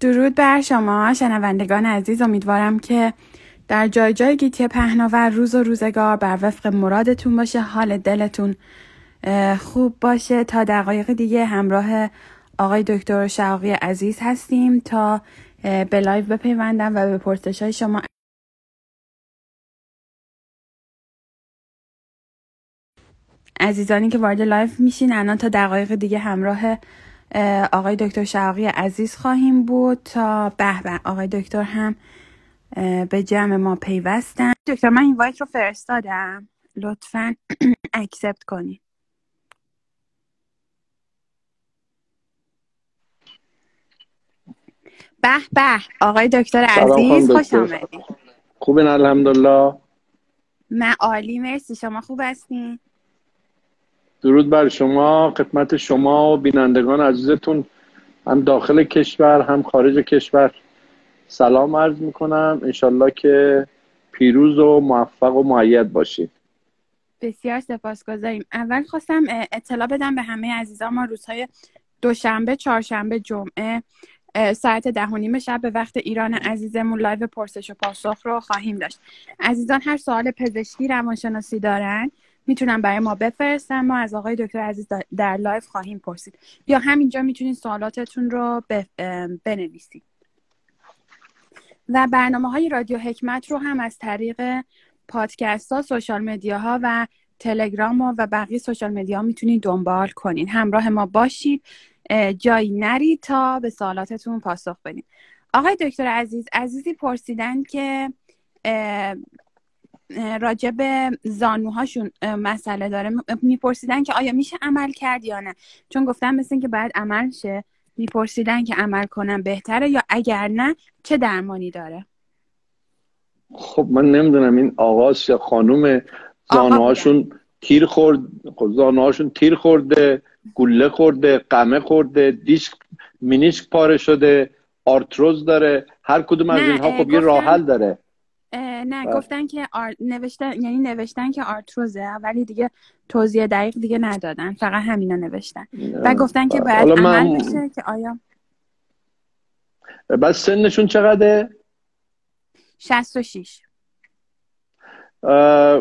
درود بر شما شنوندگان عزیز، امیدوارم که در جای جای گیتی پهناور روز و روزگار بر وفق مرادتون باشه، حال دلتون خوب باشه. تا دقایق دیگه همراه آقای دکتر شعقی عزیز هستیم تا به لایف بپیوندم و به پرسش‌های شما. عزیزانی که وارد لایف میشین الان تا دقایق دیگه همراه آقای دکتر شعقی عزیز خواهیم بود تا به آقای دکتر هم به جمع ما پیوستن. دکتر من این وایت رو فرستادم، لطفاً اکسپت کنید. به به آقای دکتر عزیز خوش آمدید. خوبین الحمدلله. من عالی مرسی، شما خوب هستین؟ درود بر شما، خدمت شما و بینندگان عزیزتون هم داخل کشور هم خارج کشور سلام عرض میکنم. انشالله که پیروز و موفق و مؤید باشید. بسیار سپاسگزاریم. اول خواستم اطلاع بدم به همه عزیزان، ما روزهای دوشنبه، چهارشنبه، جمعه ساعت 10:30 شب به وقت ایران عزیزمون لایو پرسش و پاسخ رو خواهیم داشت. عزیزان هر سوال پزشکی، روانشناسی دارن میتونن برای ما بفرستن، ما از آقای دکتر عزیز در لایف خواهیم پرسید، یا همینجا میتونین سوالاتتون رو بنویسید. و برنامه‌های رادیو حکمت رو هم از طریق پادکست‌ها، سوشال مدیاها و تلگرام و بقیه سوشال مدیا میتونین دنبال کنین. همراه ما باشید، جایی نرید تا به سوالاتتون پاسخ بدین. آقای دکتر عزیز، عزیزی پرسیدن که راجع به زانوهاشون مسئله داره، میپرسیدن که آیا میشه عمل کرد یا نه، چون گفتم مثل این که باید عمل شه، میپرسیدن که عمل کنم بهتره یا اگر نه چه درمانی داره. خب من نمیدونم این آغاز یا خانوم زانوهاشون تیر خورد، زانوهاشون تیر خورده، گله خورده، قمه خورده، دیسک مینیسک پاره شده، آرتروز داره، هر کدوم از اینها خب یه راه حل داره. نه گفتن که نوشتن که آرتروزه، ولی دیگه توضیح دقیق دیگه ندادن، فقط همینا نوشتن و گفتن که باید عمل بشه که آیا. بعد سنشون چقدره؟ 66.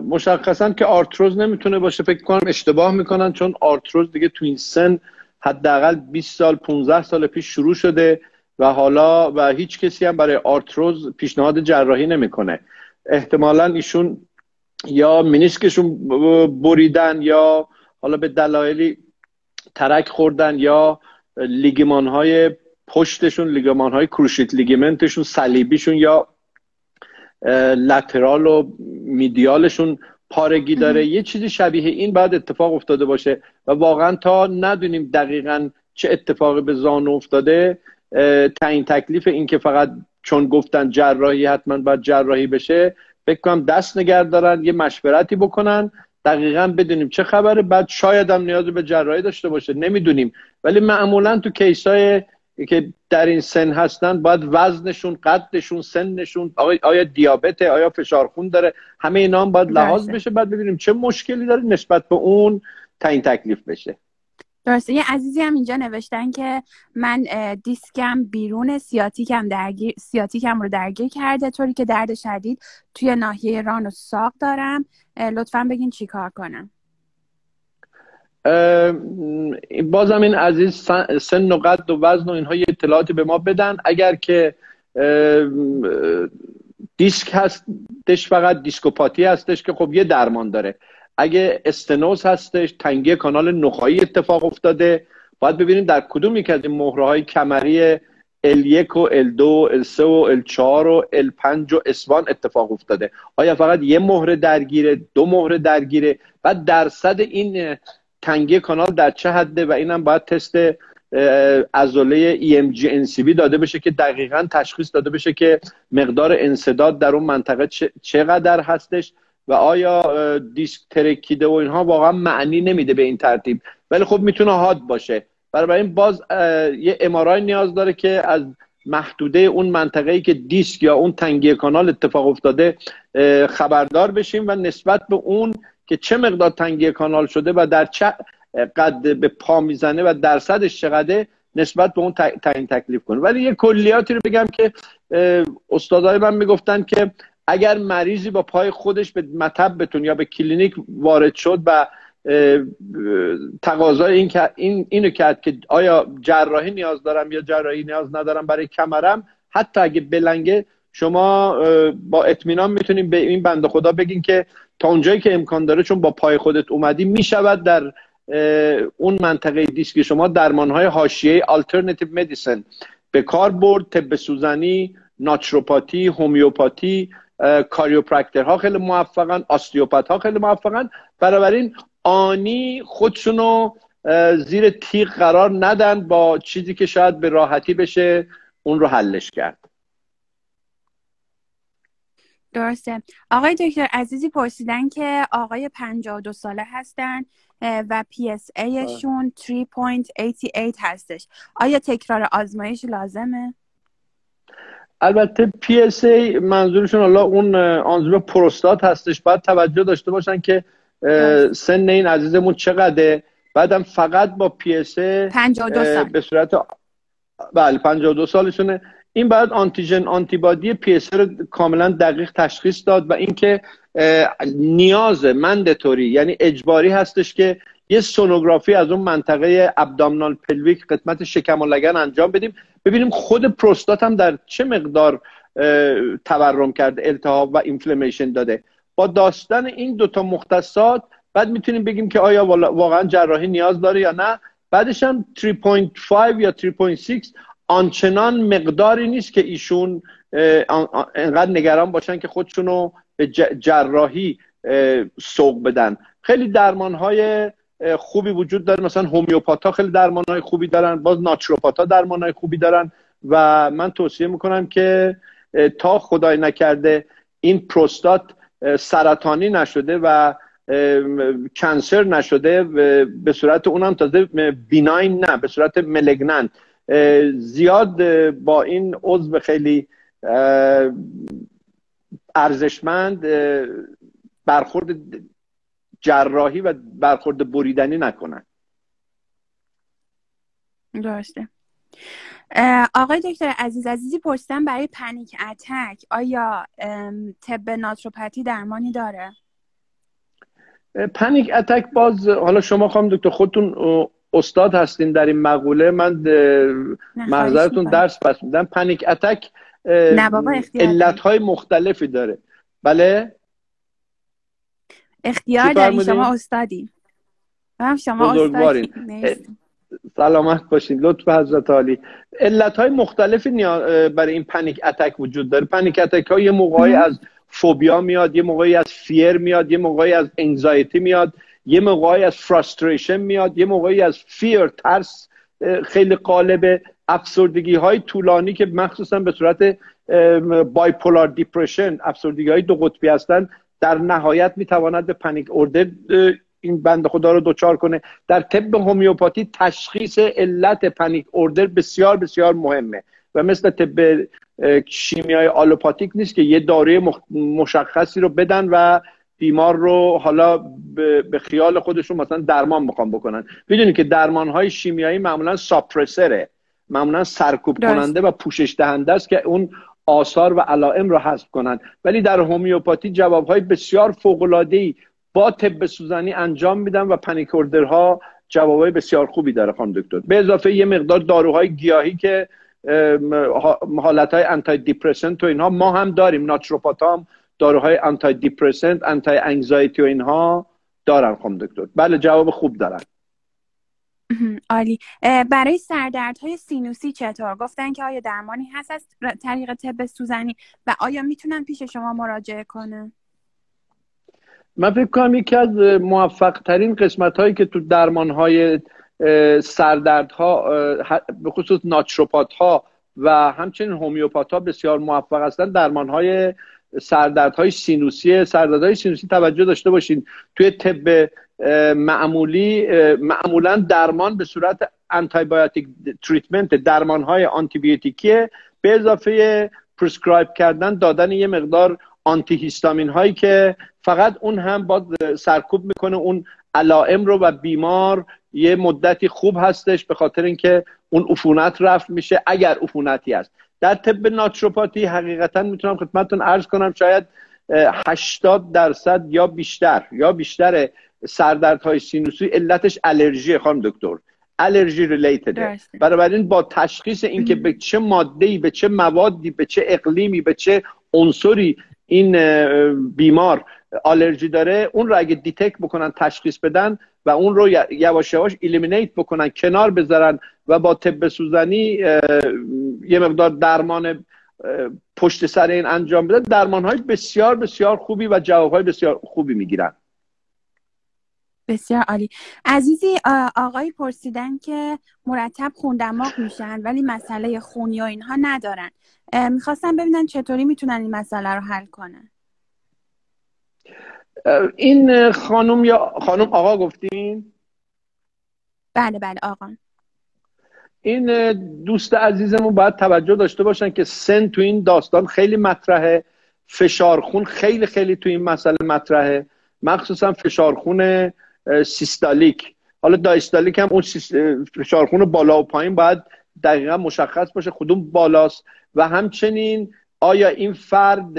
مشخصا که آرتروز نمیتونه باشه، فکر کنم اشتباه میکنن، چون آرتروز دیگه تو این سن حداقل 20 سال 15 سال پیش شروع شده و حالا و هیچ کسی هم برای آرتروز پیشنهاد جراحی نمیکنه. احتمالا ایشون یا مینیسکشون بریدن، یا حالا به دلایلی ترک خوردن، یا لیگمان های پشتشون، لیگمان های کروشیت لیگمنتشون، صلیبیشون یا لترال و میدیالشون پارگی داره. یه چیزی شبیه این بعد اتفاق افتاده باشه و واقعا تا ندونیم دقیقا چه اتفاقی به زانو افتاده، تعیین تکلیف این که فقط چون گفتن جراحی حتما باید جراحی بشه، فکر کنم دست نگه دارن، یه مشورتی بکنن دقیقا بدونیم چه خبره، بعد شاید هم نیاز به جراحی داشته باشه، نمیدونیم. ولی معمولا تو کیسای که در این سن هستن باید وزنشون، قدشون، سنشون، آیا دیابته، آیا فشار خون داره، همه اینا هم باید لحاظ بشه، بعد ببینیم چه مشکلی داره نسبت به اون تعیین تکلیف بشه. درسته. یه عزیزی هم اینجا نوشتن که من دیسکم بیرون، سیاتیکم رو درگیر کرده، طوری که درد شدید توی ناحیه ران و ساق دارم، لطفاً بگین چی کار کنم. بازم این عزیز سن و قد و وزن و اینها یه اطلاعاتی به ما بدن. اگر که دیسک هستش، فقط دیسکوپاتی هستش که خب یه درمان داره. اگه استنوز هستش، تنگی کانال نخاعی اتفاق افتاده، باید ببینیم در کدوم یک از این مهره‌های کمری L1 و L2 و L3 و L4 و L5 و اسوان اتفاق افتاده. آیا فقط یه مهر درگیره، دو مهر درگیره، و درصد این تنگی کانال در چه حده، و اینم باید تست عضله EMG NCV داده بشه که دقیقاً تشخیص داده بشه که مقدار انسداد در اون منطقه چقدر هستش و آیا دیسک ترکیده و اینها واقعا معنی نمیده به این ترتیب، ولی خب میتونه حاد باشه. برای این باز یه MRI نیاز داره که از محدوده اون منطقه‌ای که دیسک یا اون تنگی کانال اتفاق افتاده خبردار بشیم و نسبت به اون که چه مقدار تنگی کانال شده و در چه قد به پا میزنه و درصدش چقدره، نسبت به اون تعیین تکلیف کنه. ولی یه کلیاتی رو بگم که استادای من میگفتن که اگر مریضی با پای خودش به مطبتون یا به کلینیک وارد شد و تقاضای اینو کرد که آیا جراحی نیاز دارم یا جراحی نیاز ندارم برای کمرم، حتی اگه بلنگه شما با اطمینان میتونیم به این بنده خدا بگین که تا اونجایی که امکان داره، چون با پای خودت اومدی، میشود در اون منطقه دیسک شما درمانهای حاشیه‌ای آلترناتیو مدیسن به کار برد. طب سوزنی، ناتروپاتی، هومیوپاتی، کاریو پرکترها خیلی موفقن، آستیوپاتها خیلی موفقن. بنابراین آنی خودشونو زیر تیغ قرار ندن با چیزی که شاید به راحتی بشه اون رو حلش کرد. درسته. آقای دکتر عزیزی پرسیدن که آقای 52 ساله هستن و PSA شون 3.88 هستش، آیا تکرار آزمایش لازمه؟ البته PSA منظورشون الله اون آنزیم پروستات هستش. باید توجه داشته باشن که سن این عزیزمون چقدره. بعدم فقط با PSA 52 سال به صورت بله 52 سالشونه. این باید آنتیژن آنتی بادی PSA رو کاملا دقیق تشخیص داد و اینکه نیاز مندتوری یعنی اجباری هستش که یه سونوگرافی از اون منطقه ابدامنال پلویک قسمت شکم و لگن انجام بدیم، ببینیم خود پروستات هم در چه مقدار تورم کرده، التهاب و اینفلمیشن داده. با داشتن این دوتا مختصات بعد میتونیم بگیم که آیا واقعا جراحی نیاز داره یا نه. بعدش هم 3.5 یا 3.6 آنچنان مقداری نیست که ایشون انقدر نگران باشن که خودشونو به جراحی سوق بدن. خیلی درمانهای خوبی وجود داره، مثلا هومیوپاتا خیلی درمانهای خوبی دارن، باز ناتروپاتا درمانهای خوبی دارن و من توصیه میکنم که تا خدای نکرده این پروستات سرطانی نشده و کنسر نشده به صورت اونم تازه بیناین، نه به صورت ملگنن، زیاد با این عضو خیلی ارزشمند برخورد جراحی و برخورد بریدنی نکنن. درسته. آقای دکتر عزیزی پرسیدن برای پانیک اتک آیا طب ناتروپاتی درمانی داره؟ پانیک اتک باز حالا شما خانم دکتر خودتون استاد هستین در این مقوله، من معذرتون درس پس میدم. پانیک اتک علتهای مختلفی داره. بله اختیار دارین، شما استادی هم شما استادی. سلامت باشین، لطف حضرت عالی. علتهای مختلفی برای این پانیک اتک وجود داره. پانیک اتک ها یه موقعی از فوبیا میاد، یه موقعی از فیر میاد، یه موقعی از انگزایتی میاد، یه موقعی از فراستریشن میاد، یه موقعی از فیر، ترس خیلی غالبه، افسردگی های طولانی که مخصوصا به صورت بایپولار دیپریشن، افسردگی های دو قطبی هستن، در نهایت میتواند به پانیک اردر این بنده خدا رو دوچار کنه. در طب هومیوپاتی تشخیص علت پانیک اردر بسیار بسیار مهمه و مثل طب شیمیای آلوپاتیک نیست که یه داروی مشخصی رو بدن و بیمار رو حالا به خیال خودشون مثلا درمان میخوام بکنن. میدونی که درمان های شیمیایی معمولا ساپرسره، معمولا سرکوب کننده و پوشش دهنده است که اون آثار و علائم رو حذف کنن. ولی در هومیوپاتی جواب های بسیار فوق العاده ای با طب سوزنی انجام میدن و پانیک اردرها جواب های بسیار خوبی داره خانم دکتر. به اضافه یه مقدار داروهای گیاهی که حالت های آنتی دیپرسنت و اینها ما هم داریم، ناتروپاتا هم داروهای آنتی دیپرسنت، آنتی انگزایتی و اینها دارن خانم دکتر. بله جواب خوب دارن. عالی. برای سردردهای سینوسی چطور؟ گفتن که آیا درمانی هست از طریق طب سوزنی و آیا میتونن پیش شما مراجعه کنن؟ من فکر کنم یکی از موفق ترین قسمت هایی که تو درمان های سردردها به خصوص ناتروپات ها و همچنین هومیوپات ها بسیار موفق هستن درمان های سردردهای سینوسی. سردردهای سینوسی توجه داشته باشین توی طب معمولی معمولا درمان به صورت آنتیبیوتیک تریتمنت، درمان های آنتیبیوتیکیه به اضافه پرسکرایب کردن، دادن یه مقدار آنتی هیستامین هایی که فقط اون هم باز سرکوب میکنه اون علائم رو و بیمار یه مدتی خوب هستش به خاطر اینکه اون عفونت رفع میشه اگر عفونتی هست. در طب ناتروپاتی حقیقتا میتونم خدمتتون عرض کنم شاید 80% یا بیشتر سردردهای سینوسی علتش آلرژی خانم دکتر، آلرژی ریلیتد. بنابراین با تشخیص اینکه به چه ماده‌ای، به چه موادی، به چه اقلیمی، به چه عنصری این بیمار آلرژی داره، اون رو اگه دیتکت بکنن، تشخیص بدن و اون رو یواش یواش الیمینیت بکنن، کنار بذارن و با طب سوزنی یه مقدار درمان پشت سر این انجام بدن، درمان‌های بسیار بسیار خوبی و جواب‌های بسیار خوبی میگیرن. بسیار عالی. عزیزی آقای پرسیدن که مرتب خون دماغ میشن ولی مسئله خونی و اینها ندارن، میخواستن ببینن چطوری میتونن این مسئله رو حل کنن. این خانم یا خانم آقا گفتین؟ بله بله آقا. این دوست عزیزمون باید توجه داشته باشن که سن تو این داستان خیلی مطرحه، فشار خون خیلی خیلی تو این مسئله مطرحه، مخصوصا فشارخون سیستالیک. حالا دایستالیک هم اون فشارخون بالا و پایین باید دقیقا مشخص باشه کدوم بالاست. و همچنین آیا این فرد،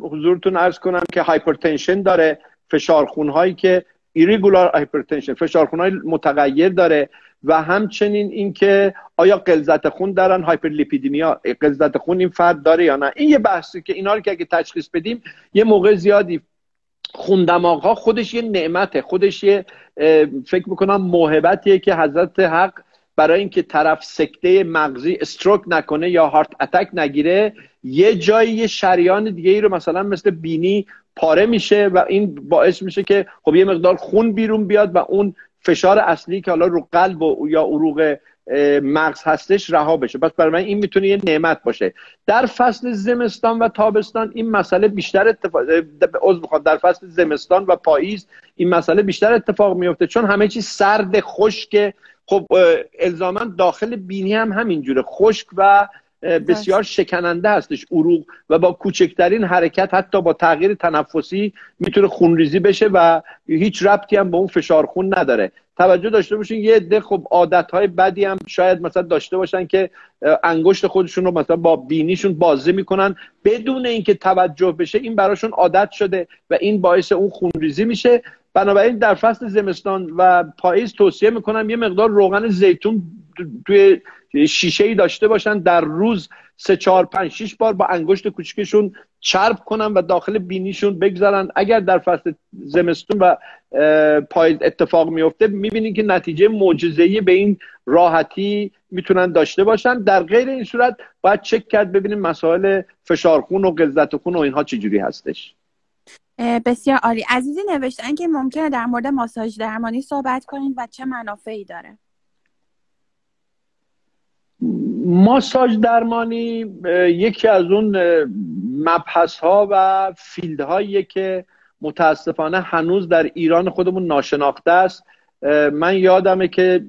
حضورتون عرض کنم که هایپرتنشن داره، فشارخونهایی که ایریگولار هایپرتنشن، فشارخونهای متغیر داره، و همچنین اینکه آیا غلظت خون دارن، هایپرلیپیدمیا، غلظت خون این فرد داره یا نه. این یه بحثی که اینا رو که اگه تشخیص بدیم یه موقع زیادی، خون دماغ ها خودش یه نعمته، خودش یه فکر میکنم موهبتیه که حضرت حق برای اینکه طرف سکته مغزی استروک نکنه یا هارت اتک نگیره، یه جایی یه شریان دیگه ای رو مثلا مثل بینی پاره میشه و این باعث میشه که خب یه مقدار خون بیرون بیاد و اون فشار اصلی که حالا رو قلب و یا عروق مغز هستش رها بشه. پس برای من این میتونه یه نعمت باشه. در فصل زمستان و تابستان این مسئله بیشتر در فصل زمستان و پاییز این مسئله بیشتر اتفاق میفته، چون همه چیز سرد خشک، خب الزاما داخل بینی هم همینجوره خشک و بسیار شکننده هستش عروق، و با کوچکترین حرکت حتی با تغییر تنفسی میتونه خونریزی بشه و هیچ ربطی هم به اون فشار خون نداره. توجه داشته باشین یه عده خب عادت‌های بدی هم شاید مثلا داشته باشن که انگشت خودشون رو مثلا با بینیشون بازه میکنن بدون اینکه توجه بشه، این براشون عادت شده و این باعث اون خونریزی میشه. بنابراین در فصل زمستان و پاییز توصیه میکنم یه مقدار روغن زیتون توی شیشه‌ای داشته باشن، در روز 3-4-5-6 بار با انگشت کوچکشون چرب کنن و داخل بینیشون بگذارن. اگر در فصل زمستون و پاییز اتفاق میفته میبینین که نتیجه معجزه‌ای به این راحتی میتونن داشته باشن. در غیر این صورت باید چک کرد ببینیم مسائل فشارخون و غلظت خون و اینها چجوری هستش. بسیار عالی. عزیزی نوشتن که ممکنه در مورد ماساژ درمانی صحبت کنید و چه منافعی داره. ماساژ درمانی یکی از اون مبحث ها و فیلد هاییه که متاسفانه هنوز در ایران خودمون ناشناخته است. من یادمه که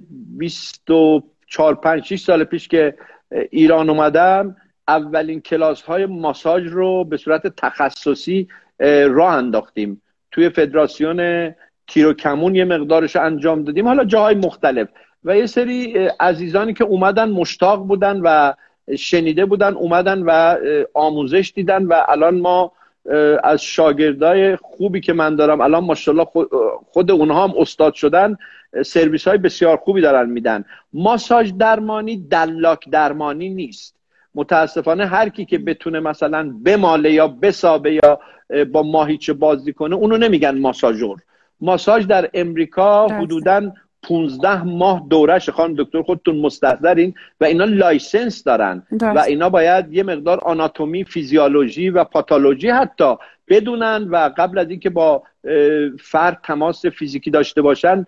24-5-6 سال پیش که ایران اومدم اولین کلاس های ماساژ رو به صورت تخصصی راه انداختیم توی فدراسیون تیروکمون، یه مقدارش رو انجام دادیم حالا جاهای مختلف، و یه سری عزیزانی که اومدن مشتاق بودن و شنیده بودن اومدن و آموزش دیدن و الان ما از شاگردای خوبی که من دارم الان ماشاءالله خود اونها هم استاد شدن، سرویس های بسیار خوبی دارن میدن. ماساژ درمانی دلاک درمانی نیست متاسفانه. هر کی که بتونه مثلا بماله یا بسابه یا با ماهیچه بازی کنه اونو نمیگن ماساژور. ماساژ در امریکا حدوداً 15 ماه دورش، خانم دکتر خودتون مستحضرین، و اینا لایسنس دارن و اینا باید یه مقدار آناتومی، فیزیولوژی و پاتولوژی حتی بدونن و قبل از اینکه با فرد تماس فیزیکی داشته باشن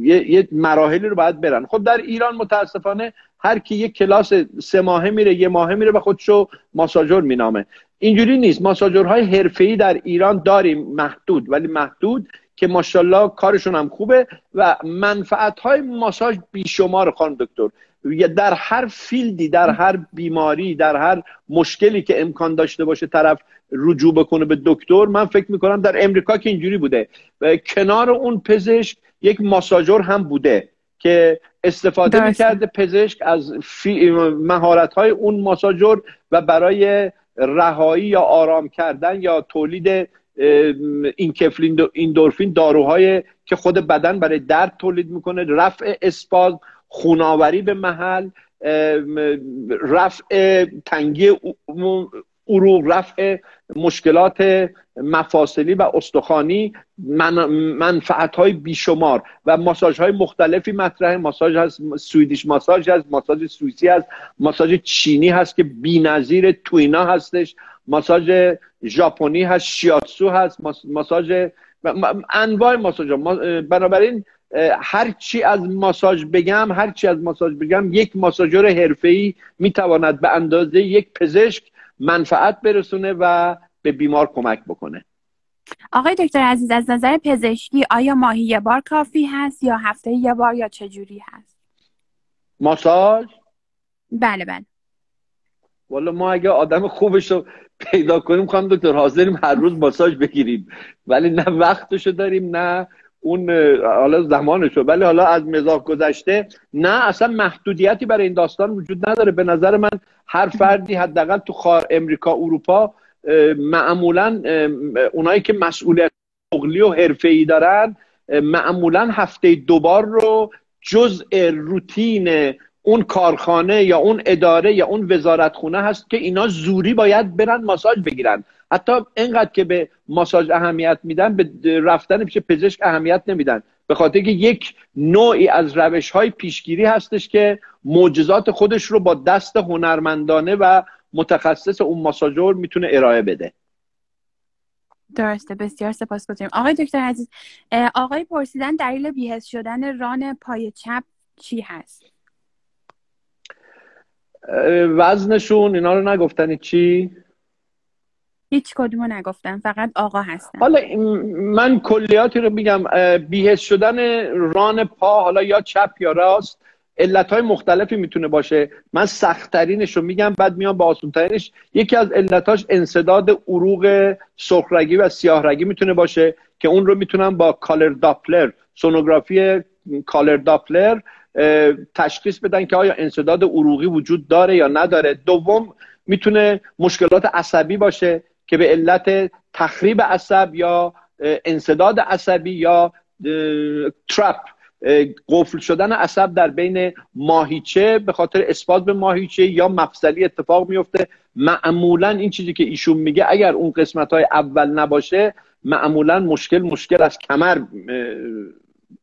یه مراحلی رو باید برن. خب در ایران متاسفانه هر کی یه کلاس 3 ماهه میره، 1 ماهه میره و خودشو ماساژور مینامه. اینجوری نیست. ماساژورهای حرفه‌ای در ایران داریم محدود، ولی محدود که ماشاءالله کارشون هم خوبه و منفعت‌های ماساژ بیشمار خانم دکتر. در هر فیلدی، در هر بیماری، در هر مشکلی که امکان داشته باشه طرف رجوع بکنه به دکتر. من فکر میکنم در امریکا که اینجوری بوده و کنار اون پزشک یک ماساژور هم بوده که استفاده می‌کرده پزشک از مهارت‌های اون ماساژور و برای رهایی یا آرام کردن یا تولید ایندورفین داروهای که خود بدن برای درد تولید میکنه، رفع اسپازم، خوناوری به محل، رفع تنگی عروق، رفع مشکلات مفاصلی و استخوانی، منفعت‌های بیشمار و ماساژهای مختلفی مطرحه. ماساژ هست، سوئدیش ماساژ هست، ماساژ سوئیسی هست، ماساژ چینی هست که بی‌نظیر توینا هستش، ماساژ ژاپنی هست، شیاتسو هست، ماساژ، انواع ماساژ. بنابراین هر چی از ماساژ بگم یک ماساژور حرفه‌ای میتواند به اندازه یک پزشک منفعت برسونه و به بیمار کمک بکنه. آقای دکتر عزیز، از نظر پزشکی آیا ماهی یه بار کافی هست یا هفته یه بار یا چجوری هست ماساژ؟ بله. والا ما اگه آدم خوبش رو پیدا کنیم خانم دکتر حاضریم هر روز ماساژ بگیریم، ولی نه وقتشو داریم نه اون حالا زمانشو. ولی حالا از مزاج گذشته نه، اصلا محدودیتی برای این داستان وجود نداره. به نظر من هر فردی حداقل تو امریکا، اروپا معمولا اونایی که مسئولیت شغلی و حرفه‌ای دارن معمولا هفته دوبار رو جزء روتین اون کارخانه یا اون اداره یا اون وزارتخونه هست که اینا زوری باید برن ماساژ بگیرن. حتی اینقدر که به ماساژ اهمیت میدن به رفتن پیش پزشک اهمیت نمیدن، به خاطر که یک نوعی از روش‌های پیشگیری هستش که معجزات خودش رو با دست هنرمندانه و متخصص اون ماساژور میتونه ارائه بده. درسته، بسیار سپاسگزاریم. آقای دکتر عزیز، آقای پرسیدن دلیل بی‌حس شدن ران پای چپ چی هست؟ وزنشون، اینا رو نگفتن چی؟ هیچ کدومو نگفتن، فقط آقا هستن. حالا من کلیاتی رو میگم. بی‌حس شدن ران پا، حالا یا چپ یا راست، علت‌های مختلفی میتونه باشه. من سخت‌ترینش رو میگم بعد میام با آسان‌ترینش. یکی از علتاش انسداد عروق سرخرگی و سیاهرگی میتونه باشه که اون رو میتونم با کالر داپلر، سونوگرافی کالر داپلر تشخیص بدن که آیا انسداد عروقی وجود داره یا نداره. دوم میتونه مشکلات عصبی باشه که به علت تخریب عصب یا انسداد عصبی یا ترپ، قفل شدن عصب در بین ماهیچه به خاطر اسپازم به ماهیچه یا مفصلی اتفاق میفته. معمولا این چیزی که ایشون میگه اگر اون قسمت‌های اول نباشه معمولا مشکل از کمر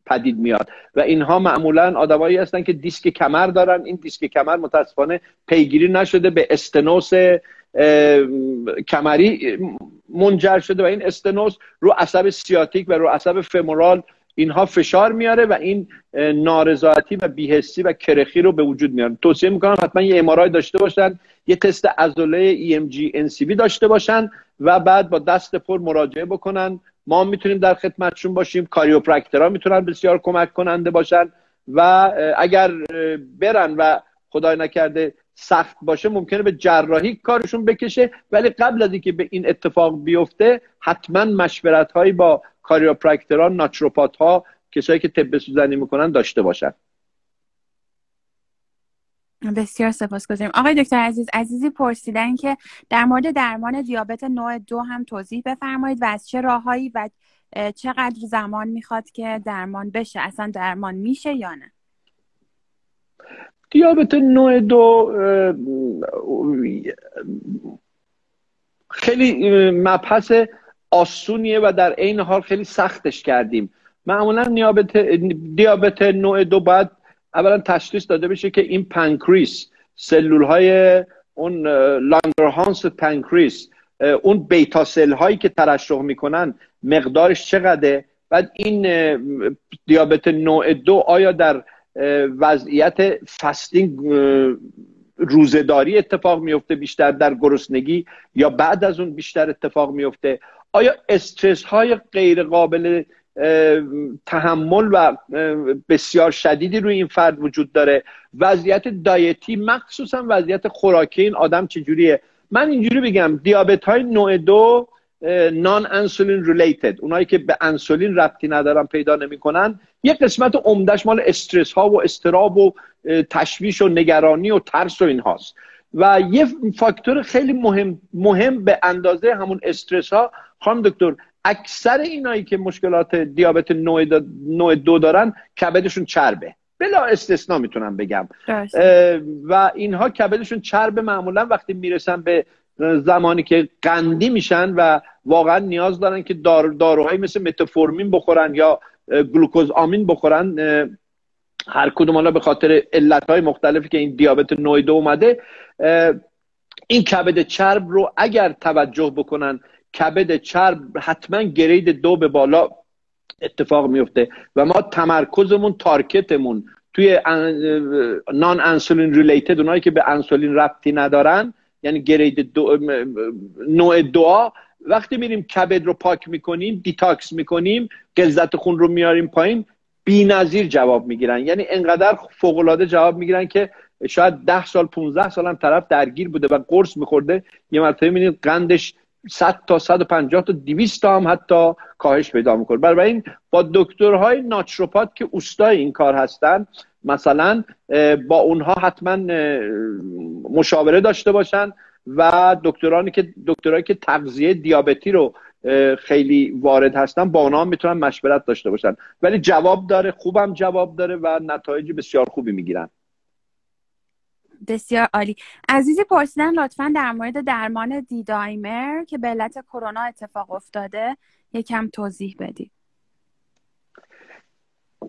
پدید میاد و اینها معمولا آدمایی هستن که دیسک کمر دارن. این دیسک کمر متاسفانه پیگیری نشده، به استنوس کمری منجر شده و این استنوس رو عصب سیاتیک و رو عصب فمورال اینها فشار میاره و این نارضایتی و بی‌حسی و کرخی رو به وجود میاره. توصیه میکنم حتما یه MRI داشته باشن، یه تست عضله EMG NCV داشته باشن و بعد با دست پر مراجعه بکنن. ما میتونیم در خدمتشون باشیم، کاریو پرکترها میتونن بسیار کمک کننده باشن و اگر برن و خدای نکرده سخت باشه ممکنه به جراحی کارشون بکشه، ولی قبل از اینکه به این اتفاق بیفته حتما مشورت هایی با کاریو پرکترها، ناتروپات ها، کسایی که طب سوزنی میکنن داشته باشن. بسیار سپاسگزاریم. آقای دکتر عزیز، عزیزی پرسیدن که در مورد درمان دیابت نوع 2 هم توضیح بفرمایید و از چه راههایی و چقدر زمان میخواد که درمان بشه، اصلا درمان میشه یا نه؟ دیابت نوع 2 خیلی مبحث آسونیه و در عین حال خیلی سختش کردیم. معمولا دیابت نوع 2 باید اولا تشخیص داده بشه که این پانکریاس، سلولهای اون لانگرهانس پانکریاس، اون بیتا سل هایی که ترشح میکنن مقدارش چقدره. بعد این دیابت نوع 2 آیا در وضعیت فستینگ روزه‌داری اتفاق میفته، بیشتر در گرسنگی یا بعد از اون بیشتر اتفاق میفته، آیا استرس های غیر قابل تحمل و بسیار شدیدی روی این فرد وجود داره، وضعیت دایتی مخصوصا وضعیت خوراکی این آدم چجوریه. من اینجوری بگم دیابت های نوع 2 نان انسولین ریلیتد، اونایی که به انسولین ربطی ندارن پیدا نمیکنن، یه قسمت عمدهش مال استرس ها و استراب و تشویش و نگرانی و ترس و اینهاست. و یه فاکتور خیلی مهم به اندازه همون استرس ها، خانم دکتر، اکثر اینایی که مشکلات دیابت نوع 2 دارن کبدشون چربه، بلا استثنا میتونم بگم، و اینها کبدشون چربه، معمولا وقتی میرسن به زمانی که قندی میشن و واقعا نیاز دارن که داروهایی مثل متفورمین بخورن یا گلوکوزامین بخورن، هر کدوم حالا به خاطر علتهای مختلفی که این دیابت نوع 2 اومده، این کبد چرب رو اگر توجه بکنن، کبد چرب حتما گرید 2 به بالا اتفاق میفته و ما تمرکزمون، تارکتمون توی نان انسولین ریلیتد، اونایی که به انسولین ربطی ندارن، یعنی گرید 2 نوع 2، وقتی میریم کبد رو پاک میکنیم، دیتاکس میکنیم، غلظت خون رو میاریم پایین، بی‌نظیر جواب میگیرن. یعنی انقدر فوق‌العاده جواب میگیرن که شاید 10 سال 15 سال هم طرف درگیر بوده و قرص میخورده، یه مرتبه میبینید قندش 100 تا 150 تا 200 تا هم حتی کاهش پیدا میکنه. برای این با دکترهای ناتروپات که اوستای این کار هستن، مثلا با اونها حتما مشاوره داشته باشن و دکترایی که تغذیه دیابتی رو خیلی وارد هستن با اونها میتونن مشورت داشته باشن. ولی جواب داره، خوبم جواب داره و نتایج بسیار خوبی میگیرن. بسیار عالی. عزیزی پرسیدن لطفاً در مورد درمان دیدایمر که به علت کرونا اتفاق افتاده یکم توضیح بدید.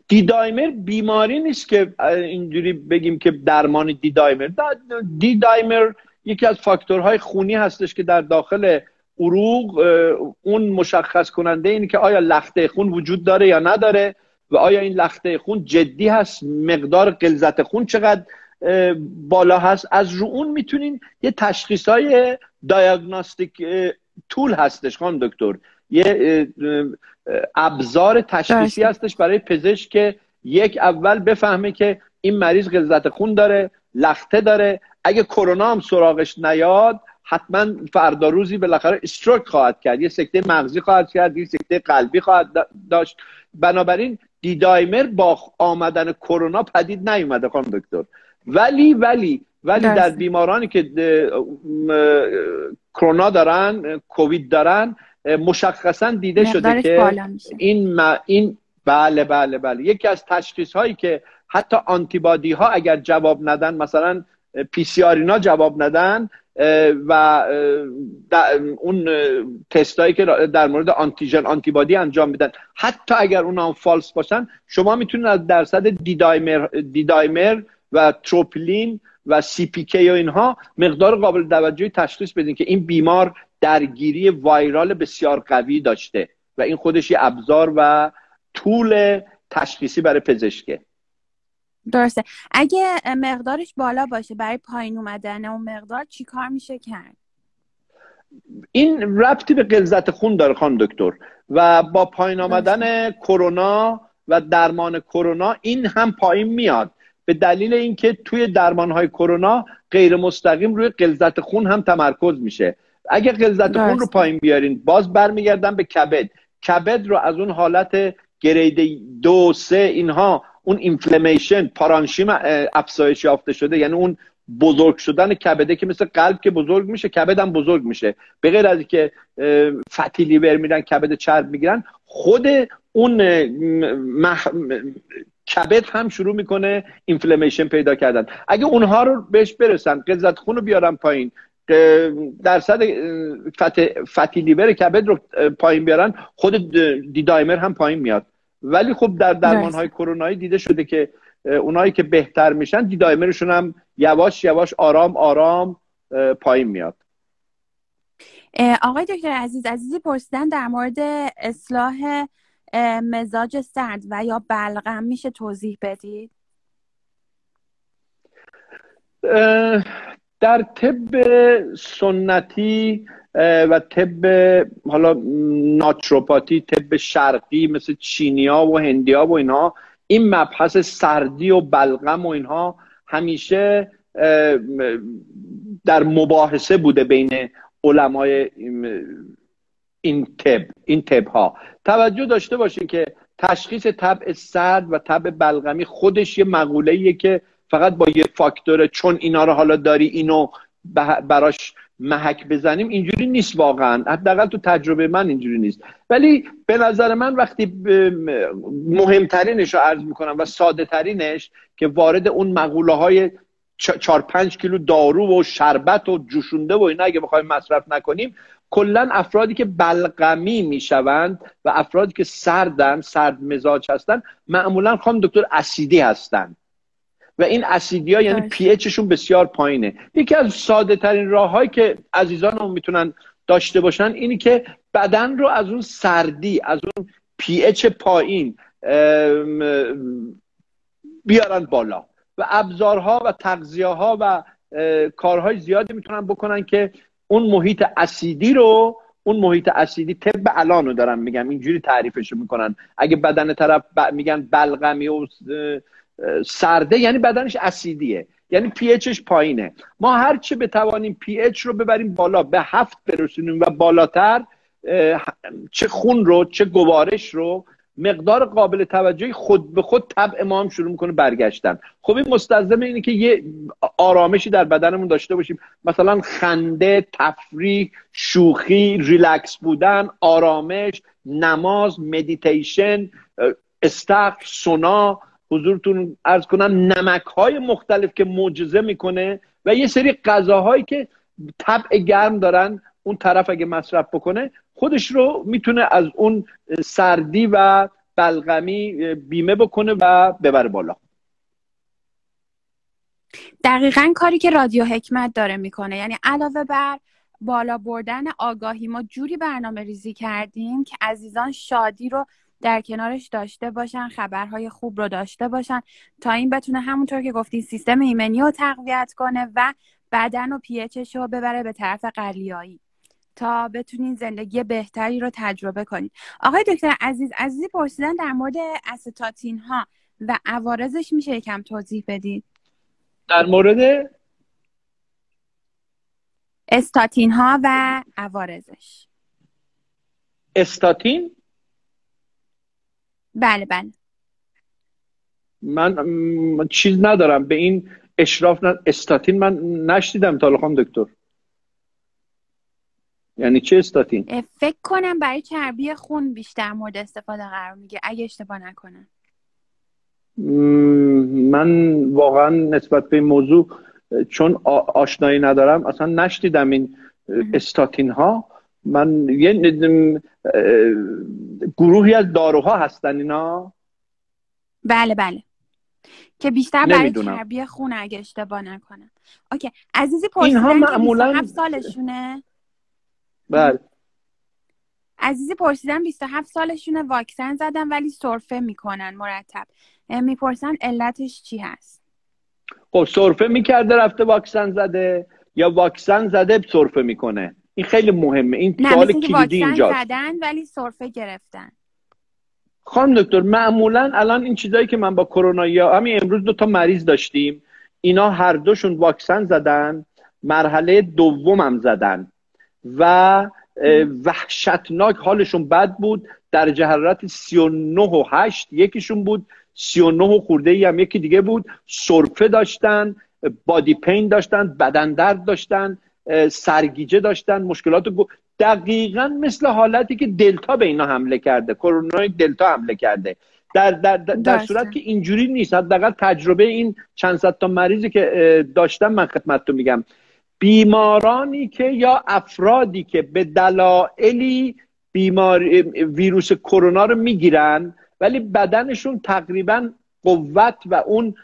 دیدایمر بیماری نیست که اینجوری بگیم که درمان دیدایمر. دیدایمر یکی از فاکتورهای خونی هستش که در داخل عروق اون مشخص کننده اینه که آیا لخته خون وجود داره یا نداره و آیا این لخته خون جدی هست، مقدار غلظت خون چقدر بالا هست. از رو اون میتونین یه تشخیصای دیاگنوستیک تول هستش خانم دکتر، یه ابزار تشخیصی هستش برای پزشک که یک اول بفهمه که این مریض غلظت خون داره، لخته داره. اگه کرونا هم سراغش نیاد حتما فردا روزی بالاخره استروک خواهد کرد، یه سکته مغزی خواهد کرد، یه سکته قلبی خواهد داشت. بنابراین دیدایمر با آمدن کرونا پدید نیومده خانم دکتر، ولی در بیمارانی که کرونا دارن، کووید دارن، مشخصا دیده شده که این بله یکی از تشخیص هایی که حتی آنتی بادی ها اگر جواب ندن، مثلا پی سی آر اینا جواب ندن و اون تستایی که در مورد آنتیژن، آنتی بادی انجام میدن، حتی اگر اونها فالس باشن، شما میتونید از درصد دیدایمر و تروپلین و سی پی کی و اینها مقدار قابل توجهی تشخیص بدین که این بیمار درگیری وایرال بسیار قوی داشته و این خودش یه ابزار و طول تشخیصی برای پزشکه. درسته. اگه مقدارش بالا باشه برای پایین اومدن اون مقدار چی کار میشه کرد؟ این ربطی به غلظت خون داره خانم دکتر و با پایین آمدن کرونا و درمان کرونا این هم پایین میاد، به دلیل اینکه توی درمانهای کرونا غیر مستقیم روی غلظت خون هم تمرکز میشه. اگه غلظت خون رو پایین بیارین، باز برمیگردن به کبد. کبد رو از اون حالت گرید 2-3 اینها، اون اینفلمیشن، پارانشیم افزایش یافته شده، یعنی اون بزرگ شدن کبده که مثل قلب که بزرگ میشه، کبد هم بزرگ میشه. به غیر از اینکه فتی لیور میرن، کبد چرب میگیرن، خود اون کبد هم شروع میکنه اینفلمیشن پیدا کردن. اگه اونها رو بهش برسن، غلظت خون رو بیارن پایین، درصد فتی لیور کبد رو پایین بیارن، خود دیدایمر هم پایین میاد. ولی خب در درمانهای کرونایی دیده شده که اونایی که بهتر میشن، دیدایمرشون هم یواش یواش آرام آرام پایین میاد. آقای دکتر عزیز، عزیزی پرسیدن در مورد اصلاح مزاج سرد و یا بلغم میشه توضیح بدید؟ در طب سنتی و طب حالا ناتروپاتی، طب شرقی مثل چینیا و هندیا و اینها، این مبحث سردی و بلغم و اینها همیشه در مباحثه بوده بین علمای این تب ها توجه داشته باشین که تشخیص تب سرد و تب بلغمی خودش یه مقوله‌ایه که فقط با یه فاکتوره، چون اینا رو حالا داری اینو براش محک بزنیم اینجوری نیست واقعا، حداقل تو تجربه من اینجوری نیست. ولی به نظر من وقتی مهمترینش رو عرض میکنم و ساده ترینش که وارد اون مقوله های 4-5 کیلو دارو و شربت و جوشونده و اینا اگه بخوایم مصرف نکنیم، کلا افرادی که بلغمی میشوند و افرادی که سردن، سرد مزاج هستن، معمولا خانم دکتر اسیدی هستن و این اسیدیا یعنی پی اچشون بسیار پایینه. یکی از ساده ترین راههایی که عزیزانم میتونن داشته باشن اینی که بدن رو از اون سردی، از اون پی اچ پایین بیارن بالا و ابزارها و تغذیه‌ها و کارهای زیادی میتونن بکنن که اون محیط اسیدی رو، اون محیط اسیدی طب الان رو دارن میگم اینجوری تعریفش میکنن، اگه بدن طرف میگن بلغمی و سرده یعنی بدنش اسیدیه، یعنی پی اچش پایینه. ما هر چه بتوانیم پی اچ رو ببریم بالا، به 7 برسونیم و بالاتر، چه خون رو چه گوارش رو، مقدار قابل توجهی خود به خود طبع ما هم شروع میکنه برگشتن. خب این مستلزم اینه که یه آرامشی در بدنمون داشته باشیم، مثلا خنده، تفریح، شوخی، ریلکس بودن، آرامش، نماز، مدیتیشن، استخر، سونا، حضورتون عرض کنم نمک‌های مختلف که معجزه میکنه و یه سری غذاهایی که طبع گرم دارن، اون طرف اگه مصرف بکنه خودش رو میتونه از اون سردی و بلغمی بیمه بکنه و ببره بالا. دقیقاً کاری که رادیو حکمت داره میکنه، یعنی علاوه بر بالا بردن آگاهی ما جوری برنامه ریزی کردیم که عزیزان شادی رو در کنارش داشته باشن، خبرهای خوب رو داشته باشن تا این بتونه همونطور که گفتین سیستم ایمنی رو تقویت کنه و بدن و پی‌اچش رو ببره به طرف قلیایی تا بتونین زندگی بهتری رو تجربه کنین. آقای دکتر عزیزی پرسیدن در مورد استاتین ها و عوارضش، میشه یکم توضیح بدید؟ در مورد استاتین ها و عوارضش. استاتین؟ بله من چیز ندارم به این اشراف، استاتین من نشنیدم تا الان دکتر، یعنی چه استاتین؟ فکر کنم برای چربی خون بیشتر مورد استفاده قرار میگیره اگه اشتباه نکنم. من واقعا نسبت به این موضوع چون آشنایی ندارم اصلا نشنیدم این استاتین ها. من یه گروهی از داروها هستن اینا؟ بله که بیشتر برای چربی خون اگه اشتباه نکنم. اوکی. عزیزی پرسیدن که 27 سالشونه. بله. عزیزی پرسیدن 27 سالشونه، واکسن زدن ولی سرفه میکنن مرتب، میپرسن علتش چی هست؟ خب سرفه میکرده رفته واکسن زده یا واکسن زده سرفه میکنه؟ این خیلی مهمه، این سوال کلیدی اینجاست. واکسن زدن ولی سرفه گرفتن. خانم دکتر معمولا الان این چیزایی که من با کرونا یا همین امروز 2 تا مریض داشتیم، اینا هر دوشون واکسن زدن، مرحله دوم هم زدن و وحشتناک حالشون بد بود، درجه حرارت 39.8 یکیشون بود، 39 خورده‌ای هم یکی دیگه بود، سرفه داشتن، بادی پین داشتن، بدن درد داشتن، سرگیجه داشتن، مشکلات دقیقاً مثل حالتی که دلتا به اینا حمله کرده، کرونا دلتا حمله کرده. در صورت که اینجوری نیست، حداقل تجربه این چند صد تا مریضی که داشتم من خدمتتون میگم، بیمارانی که یا افرادی که به دلایلی بیماری ویروس کرونا رو میگیرن ولی بدنشون تقریباً قوت و اون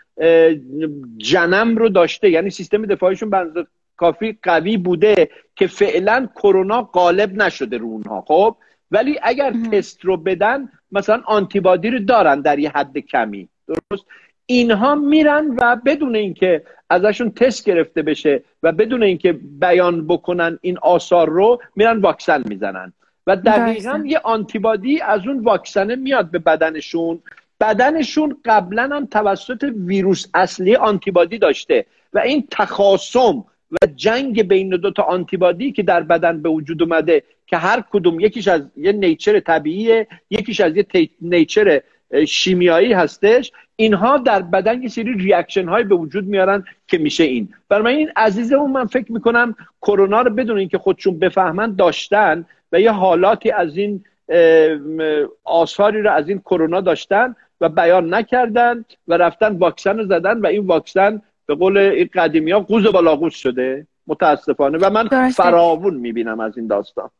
جنم رو داشته، یعنی سیستم دفاعیشون بنظر کافی قوی بوده که فعلا کرونا غالب نشده رو اونها. خب ولی اگر تست رو بدن مثلا آنتی بادی رو دارن در یه حد کمی، درست؟ اینها میرن و بدون اینکه ازشون تست گرفته بشه و بدون اینکه بیان بکنن این آثار رو، میرن واکسن میزنن و دقیقاً یه آنتی بادی از اون واکسنه میاد به بدنشون. بدنشون قبلا هم توسط ویروس اصلی آنتی بادی داشته و این تخاصم و جنگ بین دو تا آنتی بادی که در بدن به وجود اومده که هر کدوم یکیش از یه نیچر طبیعیه، یکیش از یه نیچر شیمیایی هستش، اینها در بدن یه سری ریاکشن های به وجود میارن که میشه این. برای من این عزیزمون، من فکر میکنم کرونا رو بدون اینکه خودشون بفهمن داشتن و یه حالاتی از این آثاری رو از این کرونا داشتن و بیان نکردن و رفتن واکسن رو زدن و این واکسن به قول این قدیمی ها قوز بالا قوز شده متاسفانه و من فراوون میبینم از این داستان.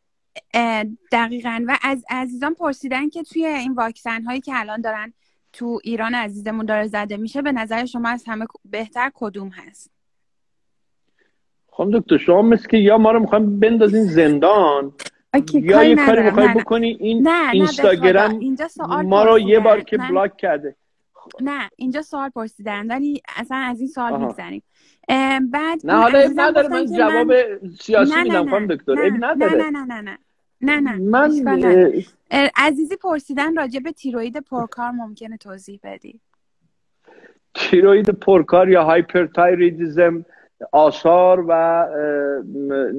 دقیقاً. و از عزیزان پرسیدن که توی این واکسن هایی که الان دارن تو ایران عزیزمون داره زده میشه، به نظر شما از همه بهتر کدوم هست؟ خب دکتر شما مثل که یا ما رو میخوایم بندازین زندان یا یه کاری میخوای بکنی این اینستاگرام ما رو یه بار که بلاک کرده. نه اینجا سوال پرسیدن ولی اصلا از این سوال می‌زنیم. بعد نه حالا نداره، من جواب سیاسی میدم خانم دکتر. نه من عزیزی پرسیدن راجع به تیروئید پرکار ممکنه توضیح بدی؟ تیروئید پرکار یا هایپرتایرویدیسم آثار و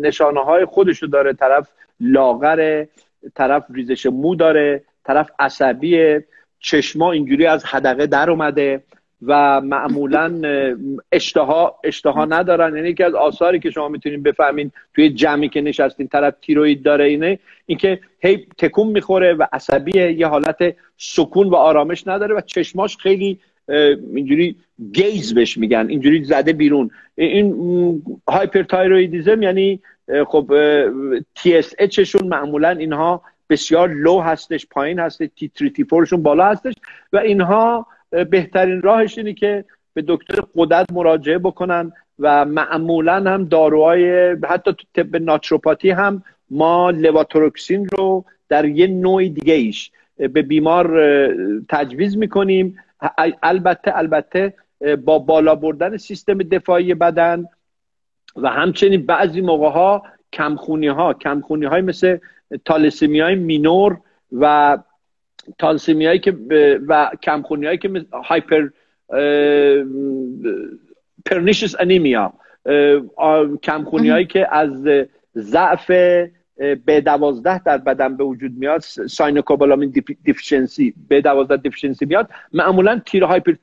نشانه‌های خودشو داره. طرف لاغره، طرف ریزش مو داره، طرف عصبیه، چشما اینجوری از حدقه در اومده و معمولا اشتها ندارن. یعنی که از آثاری که شما میتونین بفهمین توی جمعی که نشستین طرف تیروئید داره اینه، اینکه هی تکون میخوره و عصبیه، یه حالت سکون و آرامش نداره و چشماش خیلی اینجوری گیز بهش میگن، اینجوری زده بیرون. این هایپرتایرویدیزم یعنی خب TSH شون معمولا اینها بسیار لو هستش، پایین هستش، T3 T4 شون بالا هستش و اینها بهترین راهش اینه که به دکتر قدرت مراجعه بکنن و معمولا هم داروهای حتی تو طب ناتروپاتی هم ما لواتروکسین رو در یه نوع دیگه ایش به بیمار تجویز میکنیم. البته با بالا بردن سیستم دفاعی بدن و همچنین بعضی موقع ها کمخونی های مثل تالسمی های مینور و تالسمی هایی که و کمخونی هایی که مثل هایپر پرنیشس انیمیا، کمخونی هایی که از ضعف B12 در بدن به وجود میاد، ساینوکوبالامین دیفیشنسی B12 دیفیشنسی میاد، معمولا هایپر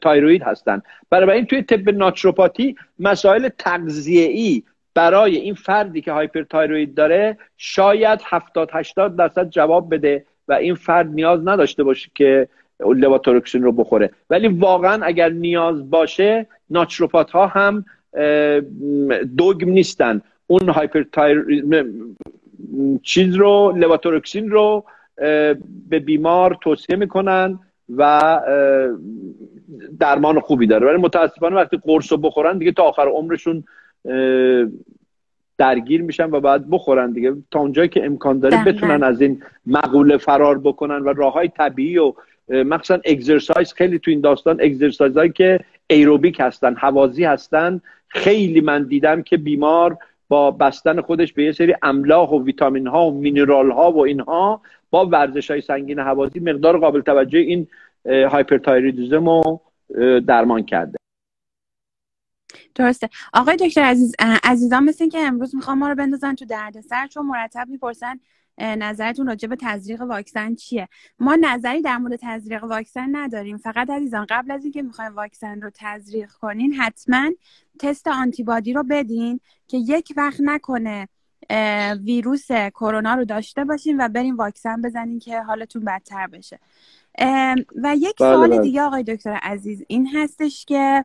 تایروید هستن. برای این توی طب ناتروپاتی مسائل تغذیه‌ای برای این فردی که هایپرتایروید داره شاید 70-80% جواب بده و این فرد نیاز نداشته باشه که لواتروکسین رو بخوره، ولی واقعا اگر نیاز باشه ناتروپات ها هم دوگم نیستن، اون چیز رو لواتروکسین رو به بیمار توصیه میکنن و درمان خوبی داره. ولی متاسفانه وقتی قرص رو بخورن دیگه تا آخر عمرشون درگیر میشن و باید بخورن دیگه تا اونجایی که امکان داره بتونن از این مقوله فرار بکنن و راه های طبیعی و مخصوصا اگزرسایز، خیلی تو این داستان اگزرسایز هایی که ایروبیک هستن، هوازی هستن، خیلی من دیدم که بیمار با بستن خودش به یه سری املاح و ویتامین ها و مینرال ها و اینها با ورزش های سنگین هوازی مقدار قابل توجه این هایپرتایرویدیسم رو درمان کرده. درسته. آقای دکتر عزیز، عزیزان مثل که امروز میخوام ما رو بندازن تو دردسر چون مرتب میپرسن نظرتون راجع به تزریق واکسن چیه. ما نظری در مورد تزریق واکسن نداریم، فقط عزیزان قبل از اینکه میخواین واکسن رو تزریق کنین حتما تست آنتی بادی رو بدین که یک وقت نکنه ویروس کرونا رو داشته باشین و برین واکسن بزنین که حالتون بدتر بشه. و یک سوال دیگه آقای دکتر عزیز این هستش که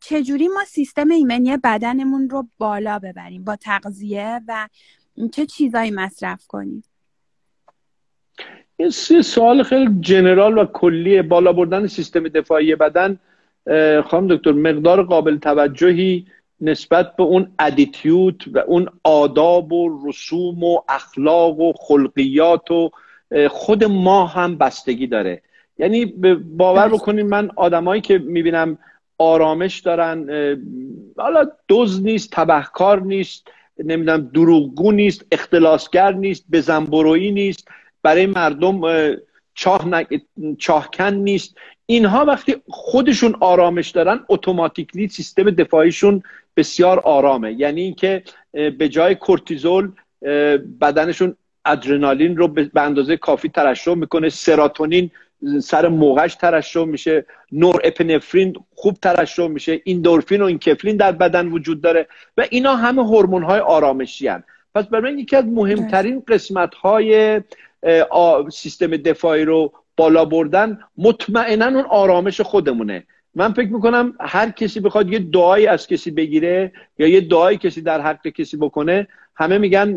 چجوری ما سیستم ایمنی بدنمون رو بالا ببریم با تغذیه و چه چیزایی مصرف کنیم؟ این سوال خیلی جنرال و کلیه. بالا بردن سیستم دفاعی بدن خانم دکتر مقدار قابل توجهی نسبت به اون ادیتیوت و اون آداب و رسوم و اخلاق و خلقیات و خود ما هم بستگی داره. یعنی باور بکنید من آدمایی که میبینم آرامش دارن، حالا دزد نیست، تبهکار نیست، نمیدونم دروغگو نیست، اختلاسگر نیست، بزنبرویی نیست، برای مردم چاهکن نیست، اینها وقتی خودشون آرامش دارن اتوماتیکلی سیستم دفاعیشون بسیار آرامه، یعنی اینکه به جای کورتیزول بدنشون ادرنالین رو به اندازه کافی ترشح میکنه، سراتونین سر موقعش ترشح میشه، نور اپنفرین خوب ترشح میشه، ایندورفین و اینکفلین در بدن وجود داره و اینا همه هورمون های آرامشی هستند. پس برای من یکی از مهمترین قسمت های سیستم دفاعی رو بالا بردن مطمئنا اون آرامش خودمونه. من فکر میکنم هر کسی بخواد یه دعایی از کسی بگیره یا یه دعایی کسی در حق کسی بکنه، همه میگن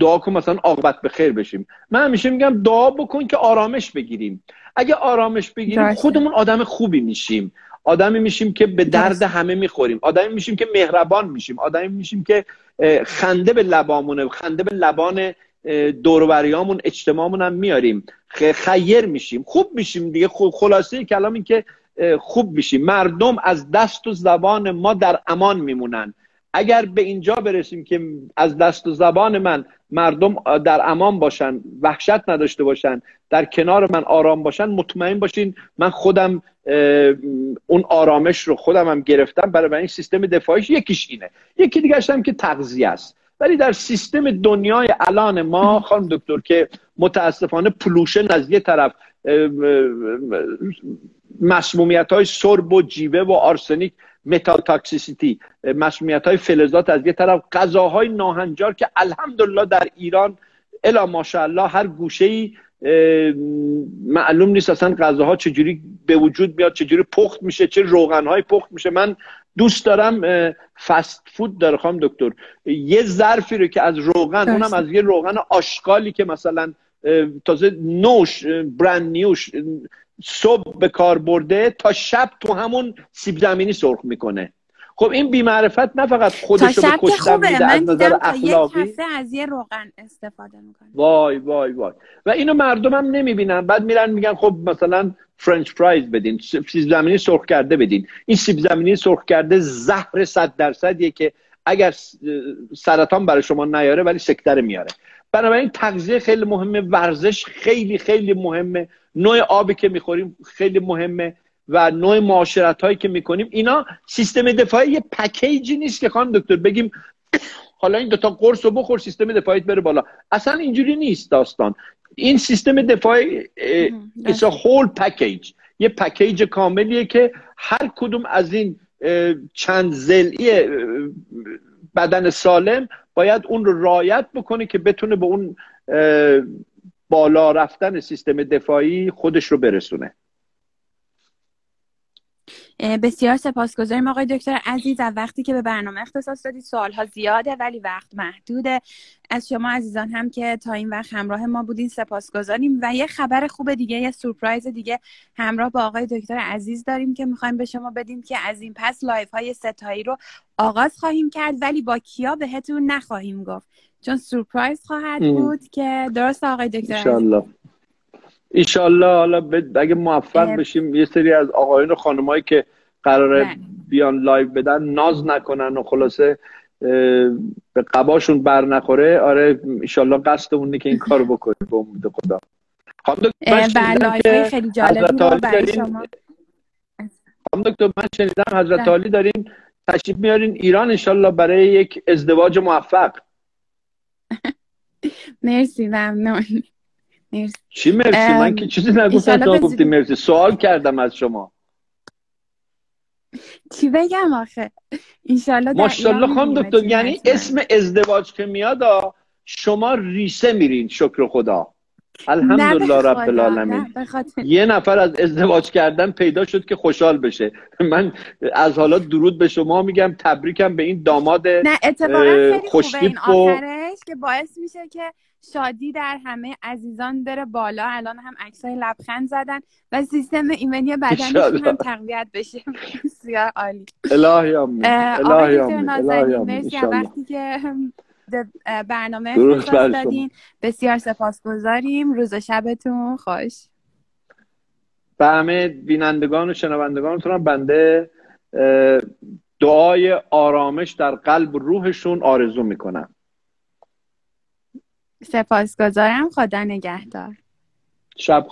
دعا کن مثلا عاقبت به خیر بشیم. من همیشه میگم دعا بکن که آرامش بگیریم. اگه آرامش بگیریم خودمون آدم خوبی میشیم، آدمی میشیم که به درد همه میخوریم، آدمی میشیم که مهربان میشیم، آدمی میشیم که خنده به لبامونه، خنده به لبان دور و بریامون، اجتماعمون هم میاریم، خیر میشیم، خوب میشیم دیگه. خلاصه کلام این که خوب میشیم، مردم از دست و زبان ما در امان میمونن. اگر به اینجا برسیم که از دست و زبان من مردم در امان باشن، وحشت نداشته باشن، در کنار من آرام باشن، مطمئن باشین من خودم اون آرامش رو خودم هم گرفتم. برای این سیستم دفاعیش یکیش اینه، یکی دیگه هم که تغذیه است. ولی در سیستم دنیای الان ما خانم دکتر که متاسفانه پلوشن از یه طرف، مسمومیت‌های سرب و جیوه و آرسنیک، متاتاکسیسیتی، مسمومیت‌های فلزات از یه طرف، غذاهای ناهنجار که الحمدلله در ایران الا ماشاءالله هر گوشه‌ای معلوم نیست اصلا غذاها چجوری به وجود میاد، چجوری پخت میشه، چه روغن‌های پخت میشه. من دوست دارم فست فود داره خانم دکتر، یه ظرفی رو که از روغن، اونم از یه روغن آشغالی که مثلا تازه نوش برند نیوش صبح به کار برده، تا شب تو همون سیب زمینی سرخ میکنه. خب این بی‌معرفت نه فقط خودشو به کشتن میده، از نظر اخلاقی یک کفه از یه روغن استفاده میکنه. وای وای وای. و اینو مردم هم نمیبینن، بعد میرن میگن خب مثلا فرنچ فرایز بدین، سیب زمینی سرخ کرده بدین. این سیب زمینی سرخ کرده زهر 100%ه که اگر سرطان برای شما نیاره ولی سکتر میاره. بنابراین تغذیه خیلی مهمه، ورزش خیلی خیلی مهمه، نوع آبی که میخوریم خیلی مهمه و نوع معاشرت هایی که میکنیم. اینا سیستم دفاعی یه پکیجی نیست که خانم دکتر بگیم حالا این دوتا قرص رو بخور سیستم دفاعیت بره بالا. اصلا اینجوری نیست داستان. این سیستم دفاعی it's a whole package، یه پکیج کاملیه که هر کدوم از این چند ضلعی بدن سالم باید اون رو رعایت بکنه که بتونه به اون بالا رفتن سیستم دفاعی خودش رو برسونه. بسیار سپاسگزاریم آقای دکتر عزیز از وقتی که به برنامه اختصاص دادید. سوالها زیاده ولی وقت محدوده. از شما عزیزان هم که تا این وقت همراه ما بودین سپاسگزاریم. و یه خبر خوب دیگه، یه سورپرایز دیگه همراه با آقای دکتر عزیز داریم که میخوایم به شما بدیم که از این پس لایف های ستایی رو آغاز خواهیم کرد، ولی با کیا بهتون نخواهیم گفت چون سورپرایز خواهد بود که درست آقای دکتر عزیز. ایشالله حالا اگه موفق بشیم یه سری از آقایون و خانمایی که قراره بیان لایو بدن ناز نکنن و خلاصه به قباشون بر نخوره. آره ایشالله قصدمونه که این کارو بکنیم به امید خدا. بله خیلی جالب بود برای شما. خانم دکتر من شنیدم حضرت عالی دارین تشریف میارین ایران، انشالله برای یک ازدواج موفق. مرسی ممنون. مرسی. چی مرسی؟ من که چیزی نگفتم. شما گفتیم مرسی، سوال کردم از شما. چی بگم آخه؟ انشالله ماشاءالله خانم دکتر، یعنی اسم ازدواج که میاد شما ریسه میرین. شکر خدا الحمدلله رب العالمین. یه نفر از ازدواج کردن پیدا شد که خوشحال بشه. من از حالا درود به شما میگم، تبریکم به این داماد خوشتیپ که باعث میشه که شادی در همه عزیزان بره بالا. الان هم عکسای لبخند زدن و سیستم ایمنی بدنشون هم تقویت بشه. بسیار عالی. الهی آمین. الهی آمین. مرسی وقتی که برنامه اختصاص دادین. بسیار سپاسگزاریم. روز و شبتون خوش. به همه بینندگان و شنوندگانتون بنده دعای آرامش در قلب و روحشون آرزو میکنم. سپاسگزارم. خدا نگهدار. شب